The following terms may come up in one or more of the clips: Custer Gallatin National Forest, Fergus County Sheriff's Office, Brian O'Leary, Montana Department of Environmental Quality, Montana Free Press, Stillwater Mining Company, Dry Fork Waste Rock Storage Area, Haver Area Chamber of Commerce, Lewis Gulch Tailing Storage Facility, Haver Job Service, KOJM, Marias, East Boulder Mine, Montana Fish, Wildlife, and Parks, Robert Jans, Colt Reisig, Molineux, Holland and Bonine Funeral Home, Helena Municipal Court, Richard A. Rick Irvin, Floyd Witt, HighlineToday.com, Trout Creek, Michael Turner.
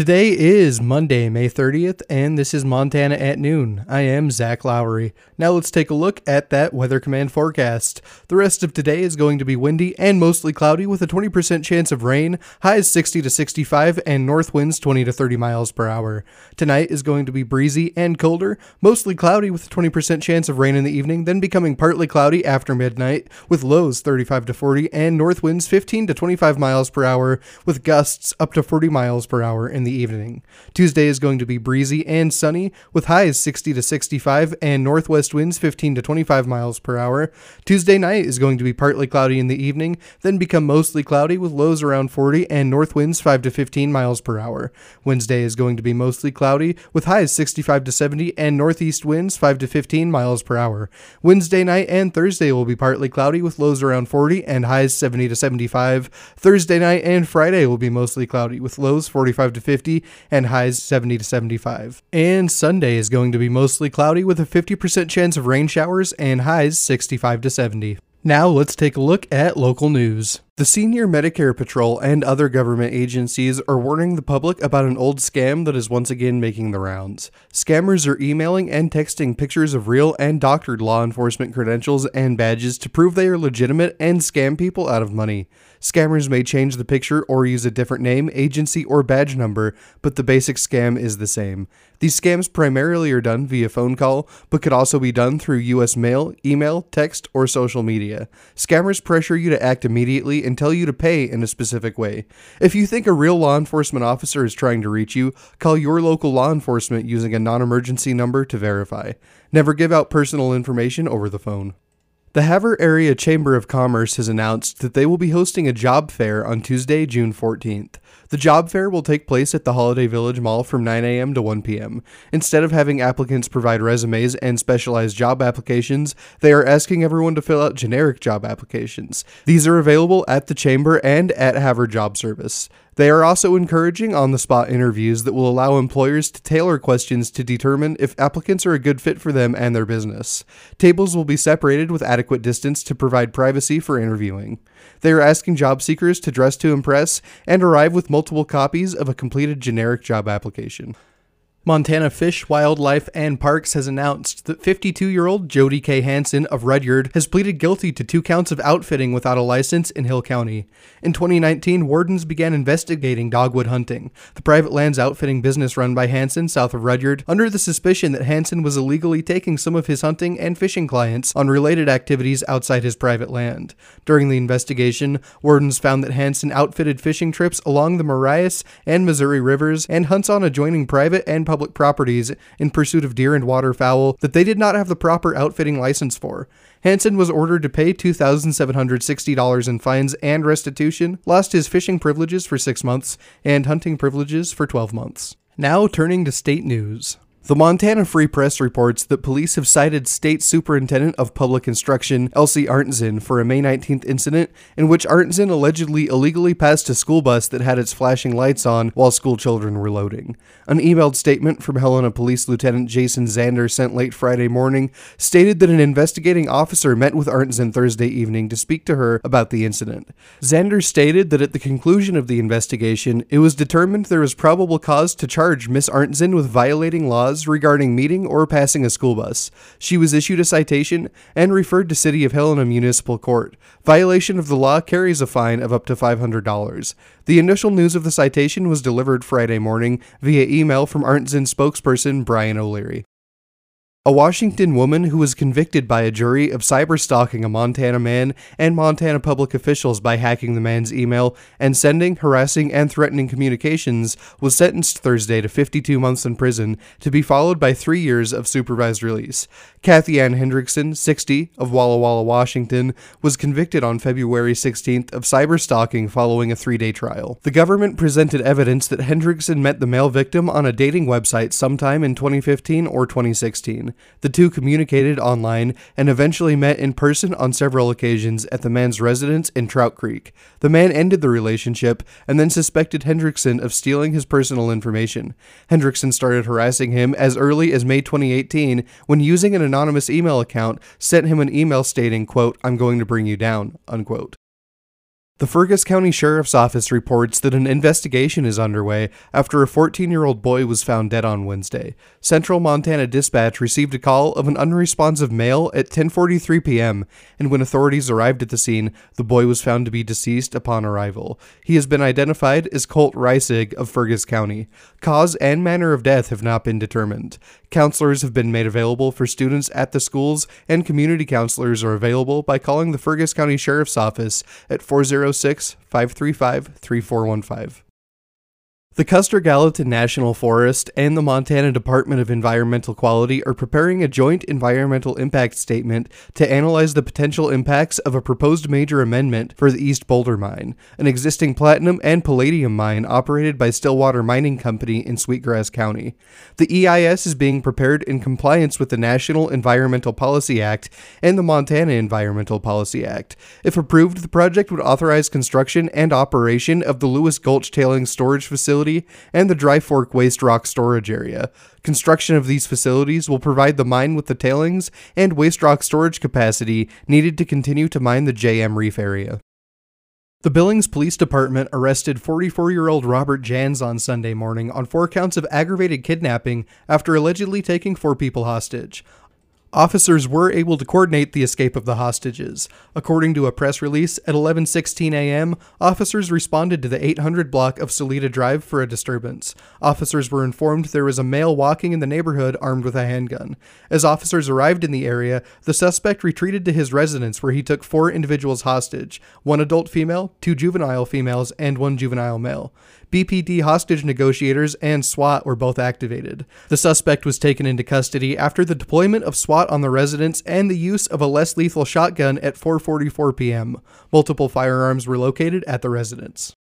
Today is Monday, May 30th, and this is Montana at Noon. I am Zach Lowry. Now let's take a look at that Weather Command forecast. The rest of today is going to be windy and mostly cloudy with a 20% chance of rain, highs 60 to 65, and north winds 20 to 30 miles per hour. Tonight is going to be breezy and colder, mostly cloudy with a 20% chance of rain in the evening, then becoming partly cloudy after midnight, with lows 35 to 40 and north winds 15 to 25 miles per hour, with gusts up to 40 miles per hour in the evening. Tuesday is going to be breezy and sunny, with highs 60 to 65 and northwest winds 15 to 25 miles per hour. Tuesday night is going to be partly cloudy in the evening, then become mostly cloudy with lows around 40 and north winds 5 to 15 miles per hour. Wednesday is going to be mostly cloudy, with highs 65 to 70 and northeast winds 5 to 15 miles per hour. Wednesday night and Thursday will be partly cloudy, with lows around 40 and highs 70 to 75. Thursday night and Friday will be mostly cloudy, with lows 45 to 50 and highs 70 to 75. And Sunday is going to be mostly cloudy with a 50% chance of rain showers and highs 65 to 70. Now let's take a look at local news. The Senior Medicare Patrol and other government agencies are warning the public about an old scam that is once again making the rounds. Scammers are emailing and texting pictures of real and doctored law enforcement credentials and badges to prove they are legitimate and scam people out of money. Scammers may change the picture or use a different name, agency, or badge number, but the basic scam is the same. These scams primarily are done via phone call, but could also be done through U.S. mail, email, text, or social media. Scammers pressure you to act immediately and tell you to pay in a specific way. If you think a real law enforcement officer is trying to reach you, call your local law enforcement using a non-emergency number to verify. Never give out personal information over the phone. The Haver Area Chamber of Commerce has announced that they will be hosting a job fair on Tuesday, June 14th. The job fair will take place at the Holiday Village Mall from 9 a.m. to 1 p.m. Instead of having applicants provide resumes and specialized job applications, they are asking everyone to fill out generic job applications. These are available at the chamber and at Haver Job Service. They are also encouraging on-the-spot interviews that will allow employers to tailor questions to determine if applicants are a good fit for them and their business. Tables will be separated with adequate distance to provide privacy for interviewing. They are asking job seekers to dress to impress and arrive with multiple copies of a completed generic job application. Montana Fish, Wildlife, and Parks has announced that 52-year-old Jody K. Hansen of Rudyard has pleaded guilty to 2 counts of outfitting without a license in Hill County. In 2019, wardens began investigating Dogwood Hunting, the private lands outfitting business run by Hansen south of Rudyard, under the suspicion that Hansen was illegally taking some of his hunting and fishing clients on related activities outside his private land. During the investigation, wardens found that Hansen outfitted fishing trips along the Marias and Missouri rivers and hunts on adjoining private and public properties in pursuit of deer and waterfowl that they did not have the proper outfitting license for. Hansen was ordered to pay $2,760 in fines and restitution, lost his fishing privileges for 6 months, and hunting privileges for 12 months. Now turning to state news. The Montana Free Press reports that police have cited State Superintendent of Public Instruction Elsie Arntzen for a May 19th incident in which Arntzen allegedly illegally passed a school bus that had its flashing lights on while school children were loading. An emailed statement from Helena Police Lieutenant Jason Zander sent late Friday morning stated that an investigating officer met with Arntzen Thursday evening to speak to her about the incident. Zander stated that at the conclusion of the investigation, it was determined there was probable cause to charge Ms. Arntzen with violating laws regarding meeting or passing a school bus. She was issued a citation and referred to City of Helena Municipal Court. Violation of the law carries a fine of up to $500. The initial news of the citation was delivered Friday morning via email from Arntzen spokesperson Brian O'Leary. A Washington woman who was convicted by a jury of cyberstalking a Montana man and Montana public officials by hacking the man's email and sending, harassing, and threatening communications was sentenced Thursday to 52 months in prison, to be followed by 3 years of supervised release. Kathy Ann Hendrickson, 60, of Walla Walla, Washington, was convicted on February 16th of cyberstalking following a 3-day trial. The government presented evidence that Hendrickson met the male victim on a dating website sometime in 2015 or 2016. The two communicated online and eventually met in person on several occasions at the man's residence in Trout Creek. The man ended the relationship and then suspected Hendrickson of stealing his personal information. Hendrickson started harassing him as early as May 2018 when, using an anonymous email account, sent him an email stating, quote, "I'm going to bring you down," unquote. The Fergus County Sheriff's Office reports that an investigation is underway after a 14-year-old boy was found dead on Wednesday. Central Montana Dispatch received a call of an unresponsive male at 10:43 p.m., and when authorities arrived at the scene, the boy was found to be deceased upon arrival. He has been identified as Colt Reisig of Fergus County. Cause and manner of death have not been determined. Counselors have been made available for students at the schools, and community counselors are available by calling the Fergus County Sheriff's Office at 406-535-3415. The Custer Gallatin National Forest and the Montana Department of Environmental Quality are preparing a joint environmental impact statement to analyze the potential impacts of a proposed major amendment for the East Boulder Mine, an existing platinum and palladium mine operated by Stillwater Mining Company in Sweetgrass County. The EIS is being prepared in compliance with the National Environmental Policy Act and the Montana Environmental Policy Act. If approved, the project would authorize construction and operation of the Lewis Gulch Tailing Storage Facility and the Dry Fork Waste Rock Storage Area. Construction of these facilities will provide the mine with the tailings and waste rock storage capacity needed to continue to mine the JM Reef area. The Billings Police Department arrested 44-year-old Robert Jans on Sunday morning on 4 counts of aggravated kidnapping after allegedly taking 4 people hostage. Officers were able to coordinate the escape of the hostages. According to a press release, at 11:16 a.m., officers responded to the 800 block of Salida Drive for a disturbance. Officers were informed there was a male walking in the neighborhood armed with a handgun. As officers arrived in the area, the suspect retreated to his residence where he took 4 individuals hostage, 1 adult female, 2 juvenile females, and 1 juvenile male. BPD hostage negotiators and SWAT were both activated. The suspect was taken into custody after the deployment of SWAT on the residence and the use of a less lethal shotgun at 4:44 p.m. Multiple firearms were located at the residence.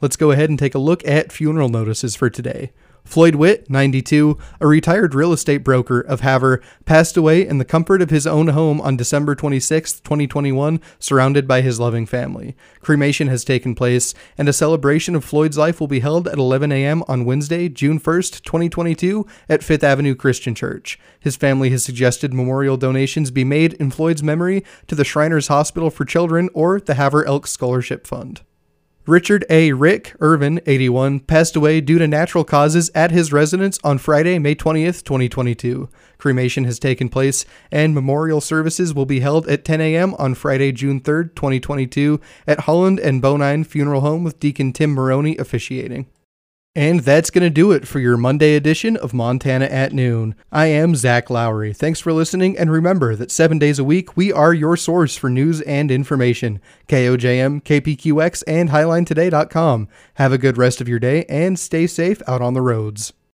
Let's go ahead and take a look at funeral notices for today. Floyd Witt, 92, a retired real estate broker of Haver, passed away in the comfort of his own home on December 26, 2021, surrounded by his loving family. Cremation has taken place, and a celebration of Floyd's life will be held at 11 a.m. on Wednesday, June 1, 2022, at 5th Avenue Christian Church. His family has suggested memorial donations be made in Floyd's memory to the Shriners Hospital for Children or the Haver Elk Scholarship Fund. Richard A. Rick Irvin, 81, passed away due to natural causes at his residence on Friday, May 20th, 2022. Cremation has taken place, and memorial services will be held at 10 a.m. on Friday, June 3rd, 2022, at Holland and Bonine Funeral Home with Deacon Tim Maroney officiating. And that's going to do it for your Monday edition of Montana at Noon. I am Zach Lowry. Thanks for listening, and remember that 7 days a week, we are your source for news and information. KOJM, KPQX, and HighlineToday.com. Have a good rest of your day, and stay safe out on the roads.